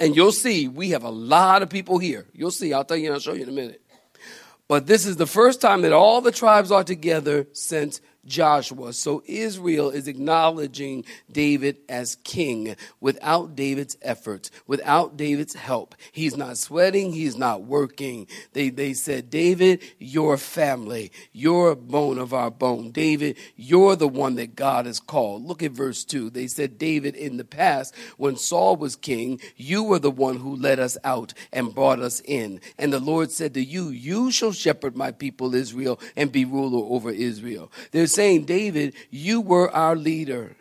And you'll see, we have a lot of people here. You'll see, I'll tell you, and I'll show you in a minute. But this is the first time that all the tribes are together since Joshua. So Israel is acknowledging David as king without David's efforts, without David's help. He's not sweating. He's not working. They said, David, your family, you're a bone of our bone. David, you're the one that God has called. Look at verse 2. They said, David, in the past, when Saul was king, you were the one who led us out and brought us in. And the Lord said to you, you shall shepherd my people Israel and be ruler over Israel. There's saying, David, you were our leader,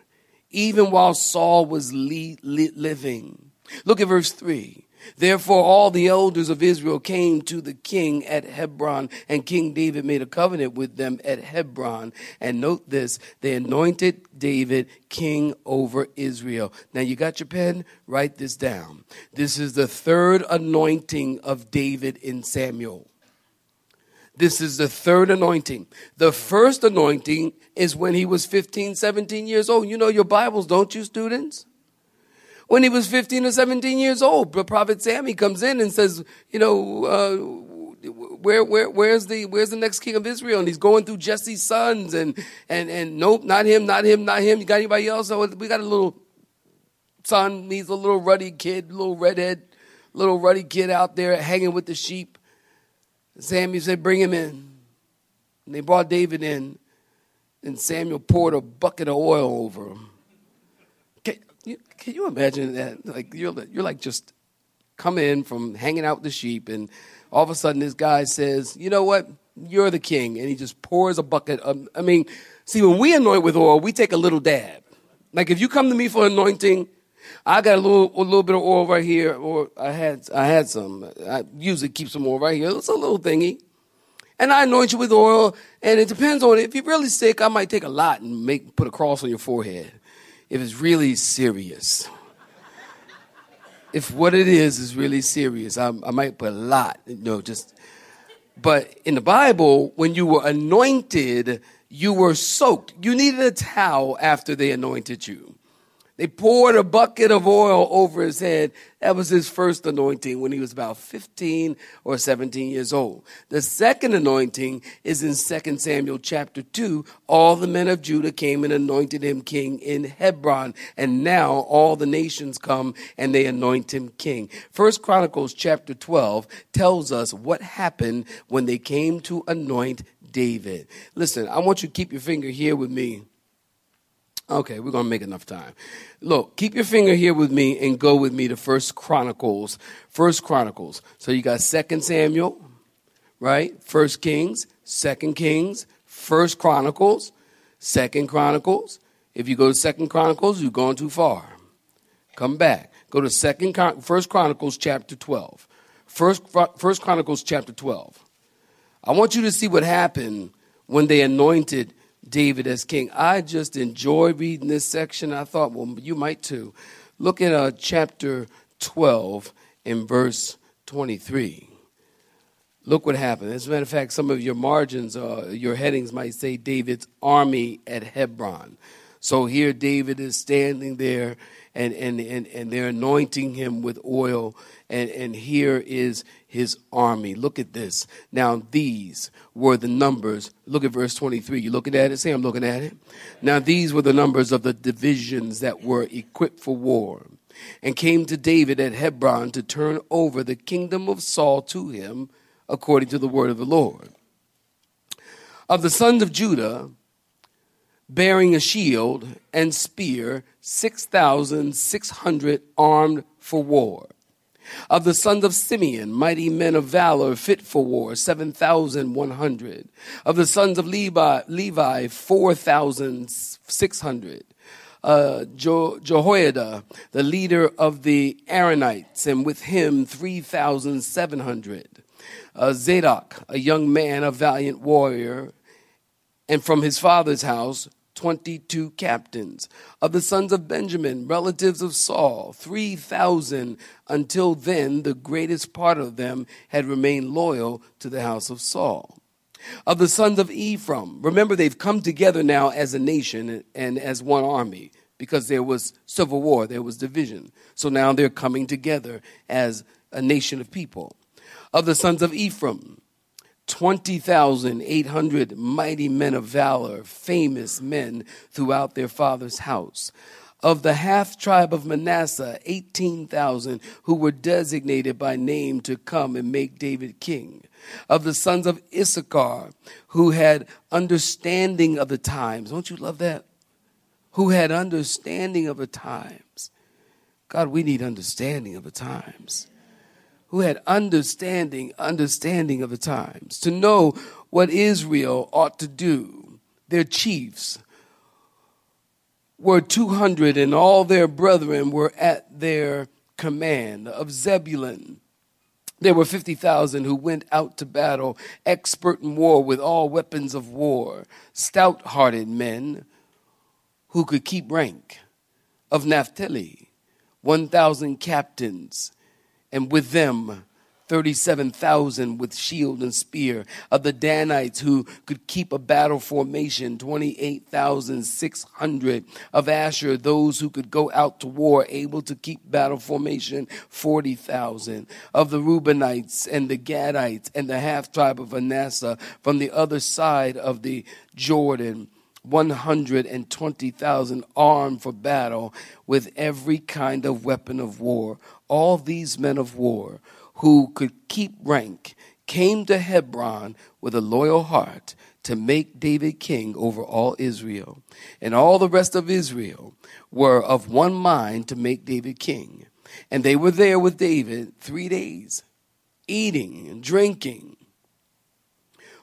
even while Saul was living. Look at verse 3. Therefore, all the elders of Israel came to the king at Hebron, and King David made a covenant with them at Hebron. And note this, they anointed David king over Israel. Now, you got your pen? Write this down. This is the third anointing of David in Samuel. This is the third anointing. The first anointing is when he was 15, 17 years old. You know your Bibles, don't you, students? When he was 15 or 17 years old, the prophet Samuel comes in and says, you know, where's the next king of Israel? And he's going through Jesse's sons and nope, not him. You got anybody else? So we got a little son. He's a little ruddy kid, little redhead, little ruddy kid out there hanging with the sheep. Samuel said, bring him in. And they brought David in. And Samuel poured a bucket of oil over him. Can you imagine that? Like you're like just come in from hanging out with the sheep. And all of a sudden this guy says, you know what? You're the king. And he just pours a bucket. When we anoint with oil, we take a little dab. Like if you come to me for anointing, I got a little bit of oil right here, or I had some. I usually keep some oil right here. It's a little thingy. And I anoint you with oil, and it depends on it. If you're really sick, I might take a lot and put a cross on your forehead. If it's really serious. If what it is really serious, I might put a lot. But in the Bible, when you were anointed, you were soaked. You needed a towel after they anointed you. They poured a bucket of oil over his head. That was his first anointing when he was about 15 or 17 years old. The second anointing is in 2 Samuel chapter 2. All the men of Judah came and anointed him king in Hebron. And now all the nations come and they anoint him king. 1 Chronicles chapter 12 tells us what happened when they came to anoint David. Listen, I want you to keep your finger here with me. Okay, we're going to make enough time. Look, keep your finger here with me and go with me to First Chronicles. So you got 2 Samuel, right? 1 Kings, 2 Kings, 1 Chronicles, 2 Chronicles. If you go to 2 Chronicles, you've gone too far. Come back. Go to 1 Chronicles chapter 12. 1 Chronicles chapter 12. I want you to see what happened when they anointed David as king. I just enjoy reading this section. I thought, well, you might too. Look at chapter 12 in verse 23. Look what happened. As a matter of fact, some of your margins, your headings might say David's army at Hebron. So here David is standing there and they're anointing him with oil. And here is his army. Look at this. Now, these were the numbers. Look at verse 23. You looking at it? Say, I'm looking at it. Now, these were the numbers of the divisions that were equipped for war. and came to David at Hebron to turn over the kingdom of Saul to him, according to the word of the Lord. Of the sons of Judah, bearing a shield and spear, 6,600 armed for war. Of the sons of Simeon, mighty men of valor, fit for war, 7,100. Of the sons of Levi 4,600. Jehoiada, the leader of the Aaronites, and with him 3,700. Zadok, a young man, a valiant warrior, and from his father's house, 22 captains. Of the sons of Benjamin, relatives of Saul, 3,000. Until then, the greatest part of them had remained loyal to the house of Saul. Of the sons of Ephraim, remember they've come together now as a nation and as one army because there was civil war, there was division. So now they're coming together as a nation of people. Of the sons of Ephraim, 20,800 mighty men of valor, famous men throughout their father's house. Of the half-tribe of Manasseh, 18,000 who were designated by name to come and make David king. Of the sons of Issachar, who had understanding of the times. Don't you love that? Who had understanding of the times. God, we need understanding of the times. Who had understanding of the times, to know what Israel ought to do. Their chiefs were 200, and all their brethren were at their command. Of Zebulun, there were 50,000 who went out to battle, expert in war with all weapons of war, stout-hearted men who could keep rank. Of Naphtali, 1,000 captains, and with them 37,000 with shield and spear. Of the Danites who could keep a battle formation, 28,600. Of Asher, those who could go out to war, able to keep battle formation, 40,000. Of the Reubenites and the Gadites and the half-tribe of Manasseh from the other side of the Jordan, 120,000 armed for battle with every kind of weapon of war. All these men of war who could keep rank came to Hebron with a loyal heart to make David king over all Israel. And all the rest of Israel were of one mind to make David king. And they were there with David 3 days, eating and drinking,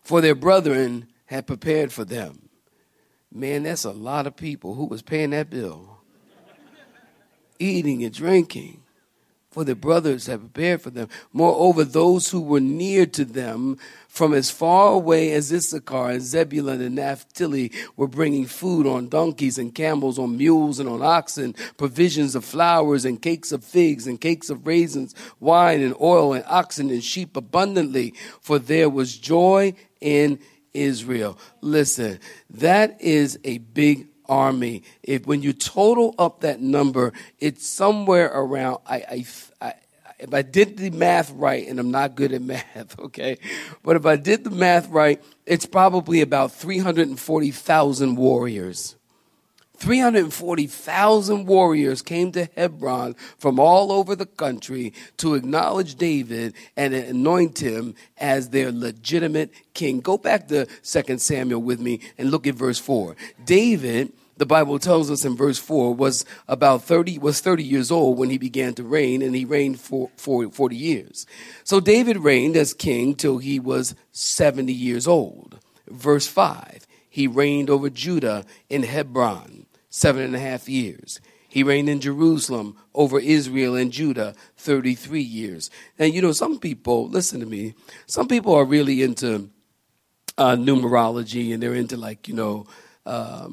for their brethren had prepared for them. Man, that's a lot of people. Who was paying that bill? Eating and drinking, for the brothers had prepared for them. Moreover, those who were near to them from as far away as Issachar and Zebulun and Naphtali were bringing food on donkeys and camels, on mules and on oxen, provisions of flowers and cakes of figs and cakes of raisins, wine and oil and oxen and sheep abundantly, for there was joy in Israel. Listen, that is a big army. When you total up that number, it's somewhere around, if I did the math right, and I'm not good at math, okay, but if I did the math right, it's probably about 340,000 warriors. 340,000 warriors came to Hebron from all over the country to acknowledge David and anoint him as their legitimate king. Go back to 2 Samuel with me and look at verse 4. David, the Bible tells us in verse 4, was 30 years old when he began to reign, and he reigned for 40 years. So David reigned as king till he was 70 years old. Verse 5, he reigned over Judah in Hebron 7.5 years. He reigned in Jerusalem over Israel and Judah 33 years. And, you know, some people, listen to me, some people are really into numerology, and they're into, like, you know, the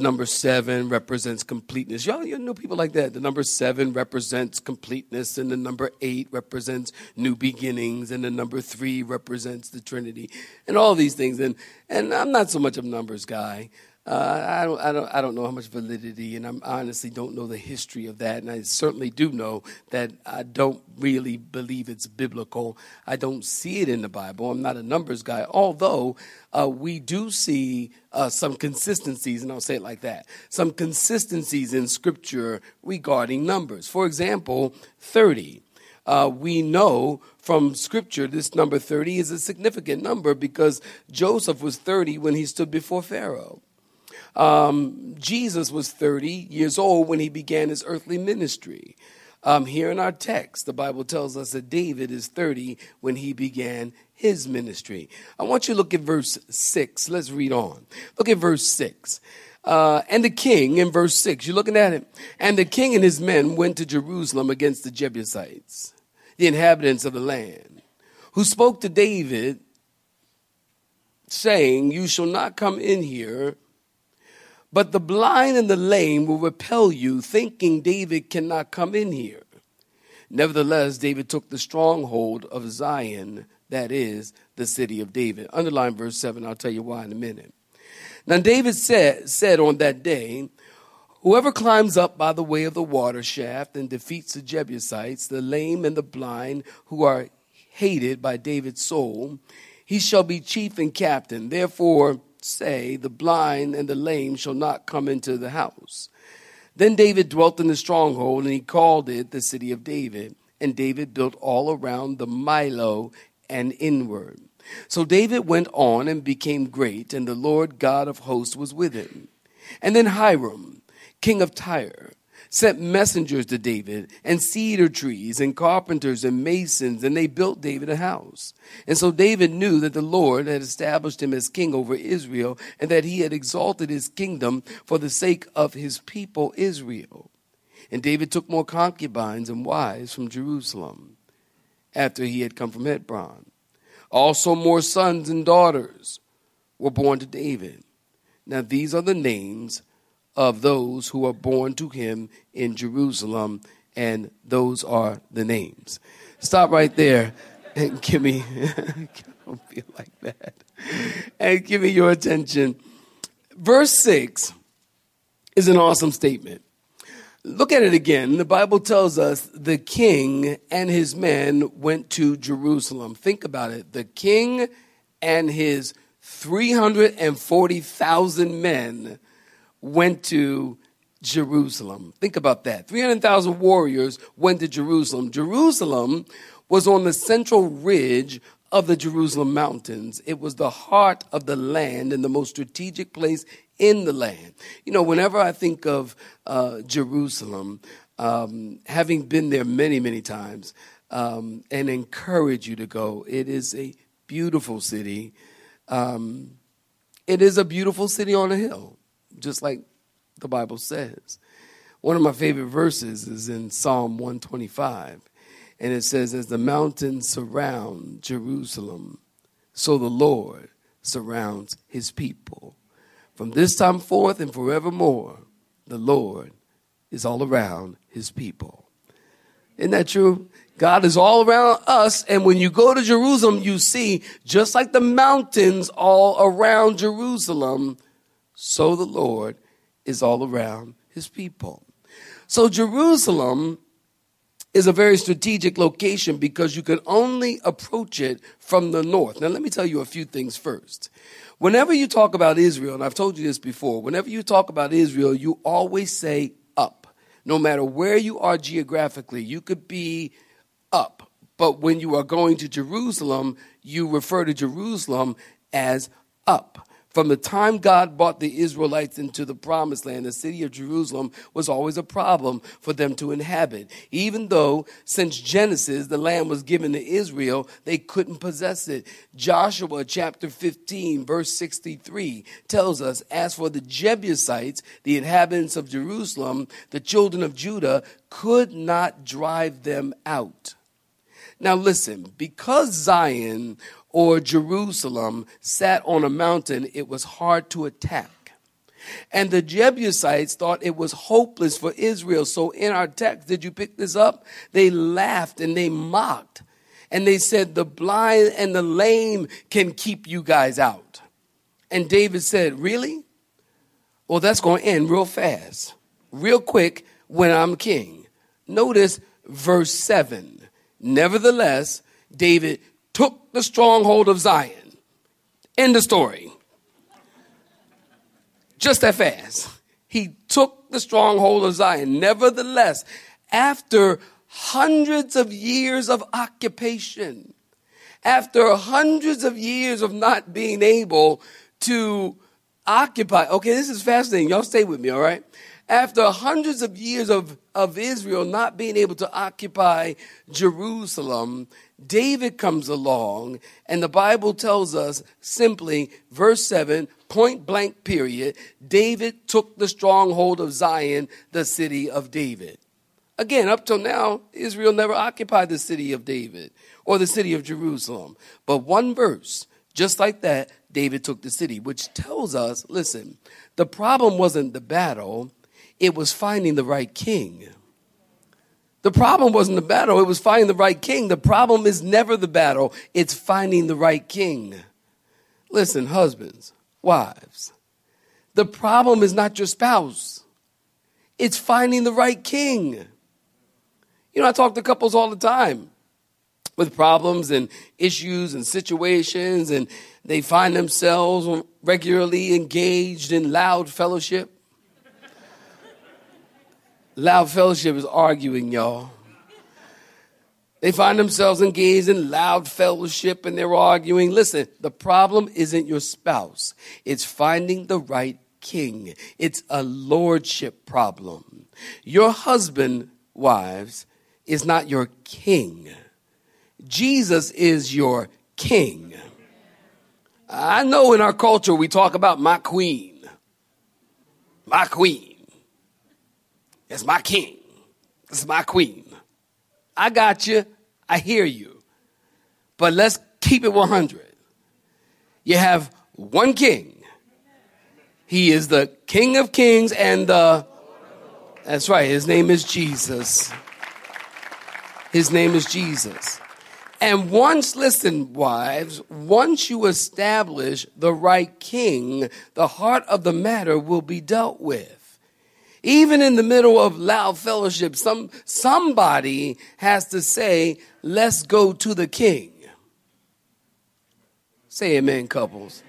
number 7 represents completeness. Y'all, you know people like that. The number 7 represents completeness, and the number 8 represents new beginnings, and the number 3 represents the Trinity, and all these things. And I'm not so much a numbers guy. I don't know how much validity, and I honestly don't know the history of that. And I certainly do know that I don't really believe it's biblical. I don't see it in the Bible. I'm not a numbers guy, although we do see some consistencies, and I'll say it like that, some consistencies in Scripture regarding numbers. For example, 30. We know from Scripture this number 30 is a significant number because Joseph was 30 when he stood before Pharaoh. Jesus was 30 years old when he began his earthly ministry. Here in our text, the Bible tells us that David is 30 when he began his ministry. I want you to look at verse 6. Let's read on. Look at verse 6. And the king, in verse 6, you're looking at it. And the king and his men went to Jerusalem against the Jebusites, the inhabitants of the land, who spoke to David, saying, "You shall not come in here, but the blind and the lame will repel you," thinking David cannot come in here. Nevertheless, David took the stronghold of Zion, that is, the city of David. Underline verse 7. I'll tell you why in a minute. Now David said on that day, "Whoever climbs up by the way of the water shaft and defeats the Jebusites, the lame and the blind, who are hated by David's soul, he shall be chief and captain. Therefore, say, the blind and the lame shall not come into the house." Then David dwelt in the stronghold, and he called it the city of David. And David built all around the Milo and inward. So David went on and became great, and the Lord God of hosts was with him. And then Hiram, king of Tyre, sent messengers to David, and cedar trees, and carpenters, and masons, and they built David a house. And so David knew that the Lord had established him as king over Israel, and that he had exalted his kingdom for the sake of his people Israel. And David took more concubines and wives from Jerusalem after he had come from Hebron. Also more sons and daughters were born to David. Now these are the names of those who are born to him in Jerusalem, and those are the names. Stop right there and give me, I don't feel like that, and give me your attention. Verse 6 is an awesome statement. Look at it again. The Bible tells us the king and his men went to Jerusalem. Think about it. The king and his 340,000 men went to Jerusalem. Think about that. 300,000 warriors went to Jerusalem. Jerusalem was on the central ridge of the Jerusalem mountains. It was the heart of the land and the most strategic place in the land. You know, whenever I think of Jerusalem, having been there many, many times, and encourage you to go, it is a beautiful city. It is a beautiful city on a hill, just like the Bible says. One of my favorite verses is in Psalm 125, and it says, "As the mountains surround Jerusalem, so the Lord surrounds his people. From this time forth and forevermore, the Lord is all around his people." Isn't that true? God is all around us, and when you go to Jerusalem, you see, just like the mountains all around Jerusalem, so the Lord is all around his people. So Jerusalem is a very strategic location because you can only approach it from the north. Now, let me tell you a few things first. Whenever you talk about Israel, and I've told you this before, whenever you talk about Israel, you always say up. No matter where you are geographically, you could be up. But when you are going to Jerusalem, you refer to Jerusalem as up. From the time God brought the Israelites into the promised land, the city of Jerusalem was always a problem for them to inhabit. Even though since Genesis, the land was given to Israel, they couldn't possess it. Joshua chapter 15, verse 63 tells us, "As for the Jebusites, the inhabitants of Jerusalem, the children of Judah could not drive them out." Now listen, because Zion or Jerusalem sat on a mountain, it was hard to attack. And the Jebusites thought it was hopeless for Israel. So in our text, did you pick this up? They laughed and they mocked. And they said, "The blind and the lame can keep you guys out." And David said, "Really? Well, that's going to end real fast, real quick when I'm king. Notice verse 7. Nevertheless, David took the stronghold of Zion. End of story. Just that fast. He took the stronghold of Zion. Nevertheless, after hundreds of years of occupation, after hundreds of years of not being able to occupy. Okay, this is fascinating. Y'all stay with me, all right? After hundreds of years of Israel not being able to occupy Jerusalem, David comes along, and the Bible tells us simply, verse 7, point blank period, David took the stronghold of Zion, the city of David. Again, up till now, Israel never occupied the city of David or the city of Jerusalem. But one verse, just like that, David took the city, which tells us, listen, the problem wasn't the battle. It was finding the right king. The problem wasn't the battle. It was finding the right king. The problem is never the battle. It's finding the right king. Listen, husbands, wives, the problem is not your spouse. It's finding the right king. You know, I talk to couples all the time with problems and issues and situations, and they find themselves regularly engaged in loud fellowship. Loud fellowship is arguing, y'all. They find themselves engaged in loud fellowship and they're arguing. Listen, the problem isn't your spouse. It's finding the right king. It's a lordship problem. Your husband, wives, is not your king. Jesus is your king. I know in our culture we talk about my queen. My queen. It's my king. It's my queen. I got you. I hear you. But let's keep it 100. You have one king. He is the King of Kings and the... That's right. His name is Jesus. His name is Jesus. And once, listen, wives, once you establish the right king, the heart of the matter will be dealt with. Even in the middle of loud fellowship, somebody has to say, let's go to the king. Say amen, couples.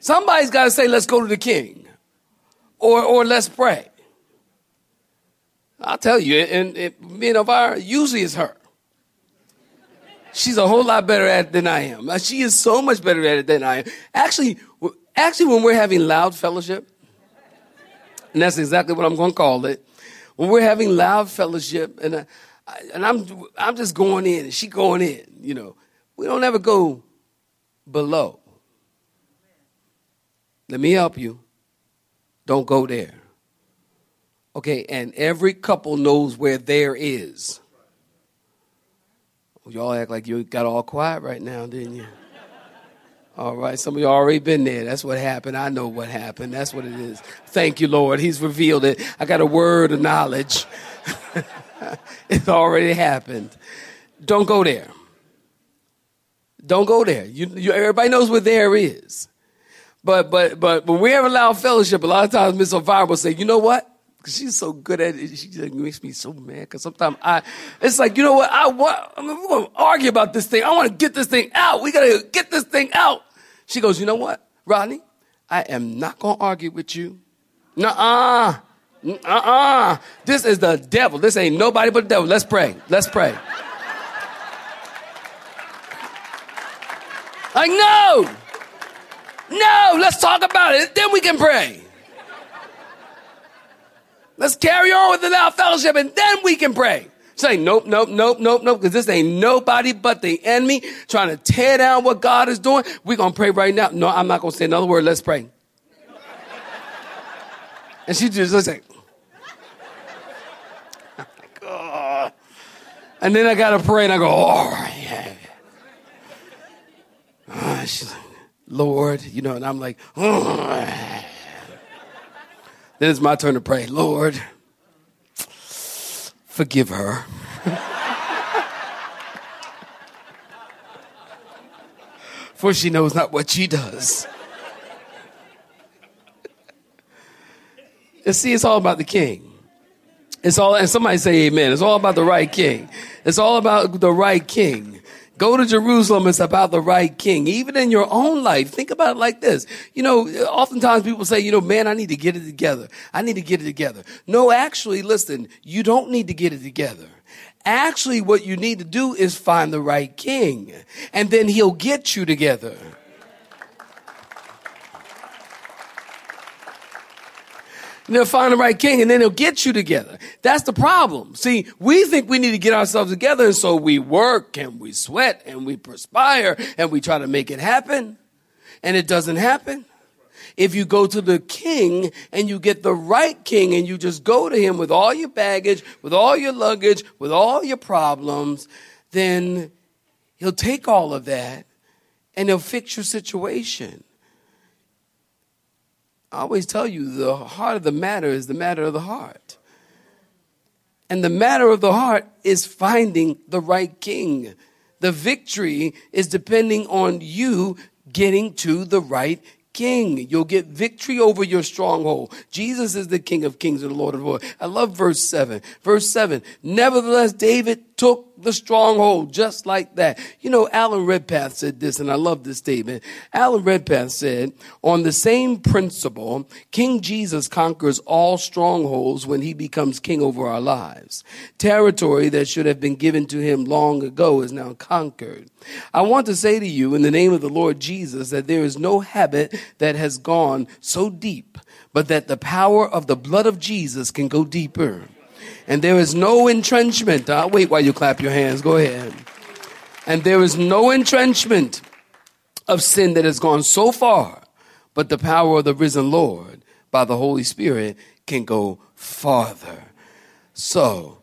Somebody's got to say, let's go to the king. Or let's pray. I'll tell you, and me and O'Var, usually it's her. She's a whole lot better at it than I am. She is so much better at it than I am. Actually, when we're having loud fellowship, and that's exactly what I'm going to call it. When we're having loud fellowship, and I'm just going in, and she going in, you know. We don't ever go below. Let me help you. Don't go there. Okay, and every couple knows where there is. Well, y'all act like you got all quiet right now, didn't you? All right, some of you already been there. That's what happened. I know what happened. That's what it is. Thank you, Lord. He's revealed it. I got a word of knowledge. It's already happened. Don't go there. Don't go there. Everybody knows what there is. But when we ever allow fellowship, a lot of times Ms. O'Var will say, you know what? Because she's so good at it. She makes me so mad because sometimes it's like, you know what? We're going to argue about this thing. I want to get this thing out. We got to get this thing out. She goes, you know what, Rodney? I am not going to argue with you. Nuh-uh. Nuh-uh. This is the devil. This ain't nobody but the devil. Let's pray. Let's pray. Like, no. No, let's talk about it. Then we can pray. Let's carry on with the loud fellowship, and then we can pray. Say, nope, because this ain't nobody but the enemy trying to tear down what God is doing. We're going to pray right now. No, I'm not going to say another word. Let's pray. And she just looks like, oh my God. And then I got to pray, and I go, oh, yeah. Oh, she's like, Lord, you know, and I'm like, oh. Then it's my turn to pray. Lord, forgive her. For she knows not what she does. You see, it's all about the king. It's all, and somebody say amen. It's all about the right king. It's all about the right king. Go to Jerusalem. It's about the right king. Even in your own life, think about it like this. You know, oftentimes people say, you know, man, I need to get it together. I need to get it together. No, actually, listen, you don't need to get it together. Actually, what you need to do is find the right king, and then he'll get you together. And they'll find the right king, and then they'll get you together. That's the problem. See, we think we need to get ourselves together, and so we work, and we sweat, and we perspire, and we try to make it happen, and it doesn't happen. If you go to the king and you get the right king and you just go to him with all your baggage, with all your luggage, with all your problems, then he'll take all of that and he'll fix your situation. I always tell you, the heart of the matter is the matter of the heart. And the matter of the heart is finding the right king. The victory is depending on you getting to the right king. You'll get victory over your stronghold. Jesus is the King of Kings and the Lord of Lords. I love verse 7. Verse 7, nevertheless, David took the stronghold just like that. You know, Alan Redpath said this, and I love this statement. Alan Redpath said, on the same principle, King Jesus conquers all strongholds when he becomes king over our lives. Territory that should have been given to him long ago is now conquered. I want to say to you in the name of the Lord Jesus that there is no habit that has gone so deep, but that the power of the blood of Jesus can go deeper. And there is no entrenchment. I'll wait while you clap your hands. Go ahead. And there is no entrenchment of sin that has gone so far, but the power of the risen Lord by the Holy Spirit can go farther. So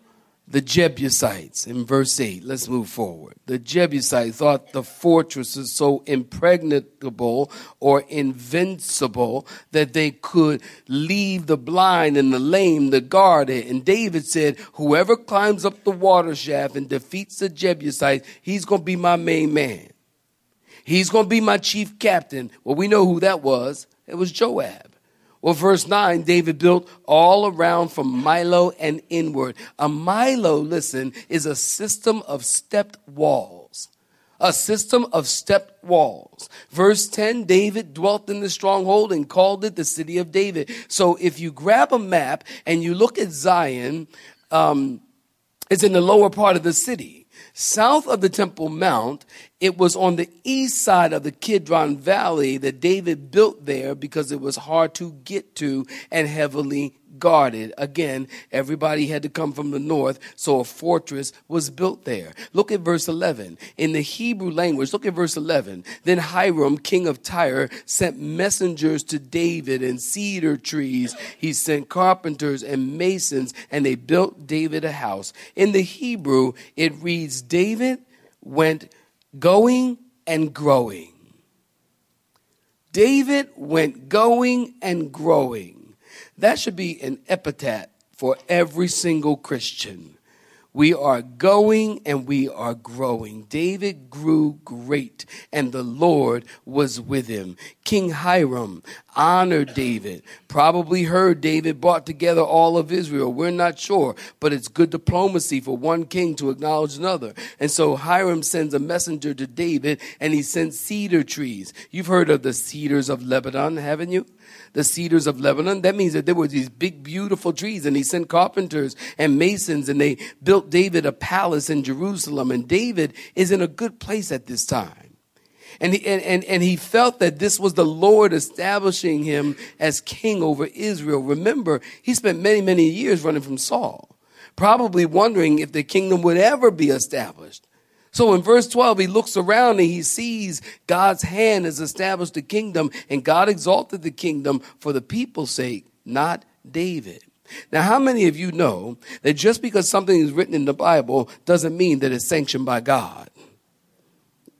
the Jebusites in verse 8, let's move forward. The Jebusites thought the fortress is so impregnable or invincible that they could leave the blind and the lame, the guarded. And David said, whoever climbs up the water shaft and defeats the Jebusites, he's going to be my main man. He's going to be my chief captain. Well, we know who that was. It was Joab. Well, verse 9, David built all around from Milo and inward. A Milo, listen, is a system of stepped walls. A system of stepped walls. Verse 10, David dwelt in the stronghold and called it the city of David. So if you grab a map and you look at Zion, it's in the lower part of the city. South of the Temple Mount, it was on the east side of the Kidron Valley that David built there because it was hard to get to and heavily guarded. Again, everybody had to come from the north, so a fortress was built there. Look at verse 11. In the Hebrew language, look at verse 11. Then Hiram, king of Tyre, sent messengers to David and cedar trees. He sent carpenters and masons, and they built David a house. In the Hebrew, it reads, David went going and growing. David went going and growing. That should be an epitaph for every single Christian. We are going and we are growing. David grew great, and the Lord was with him. King Hiram honored David, probably heard David brought together all of Israel. We're not sure, but it's good diplomacy for one king to acknowledge another. And so Hiram sends a messenger to David, and he sends cedar trees. You've heard of the cedars of Lebanon, haven't you? The cedars of Lebanon. That means that there were these big, beautiful trees, and he sent carpenters and masons, and they built David a palace in Jerusalem. And David is in a good place at this time. And he felt that this was the Lord establishing him as king over Israel. Remember, he spent many, many years running from Saul, probably wondering if the kingdom would ever be established. So in verse 12, he looks around and he sees God's hand has established the kingdom, and God exalted the kingdom for the people's sake, not David. Now, how many of you know that just because something is written in the Bible doesn't mean that it's sanctioned by God?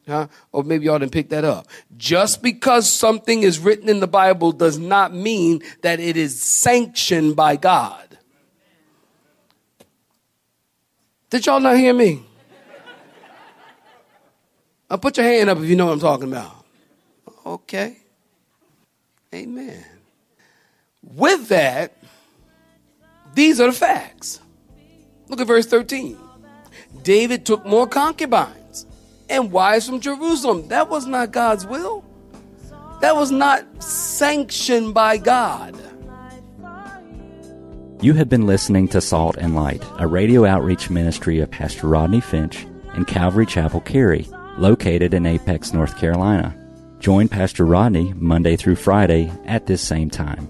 Huh? Or maybe y'all didn't pick that up. Just because something is written in the Bible does not mean that it is sanctioned by God. Did y'all not hear me? Put your hand up if you know what I'm talking about. Okay. Amen. With that, These are the facts. Look at verse 13. David took more concubines and wives from Jerusalem. That was not God's will. That was not sanctioned by God. You have been listening to Salt and Light, a radio outreach ministry of Pastor Rodney Finch and Calvary Chapel, Cary, located in Apex, North Carolina. Join Pastor Rodney Monday through Friday at this same time.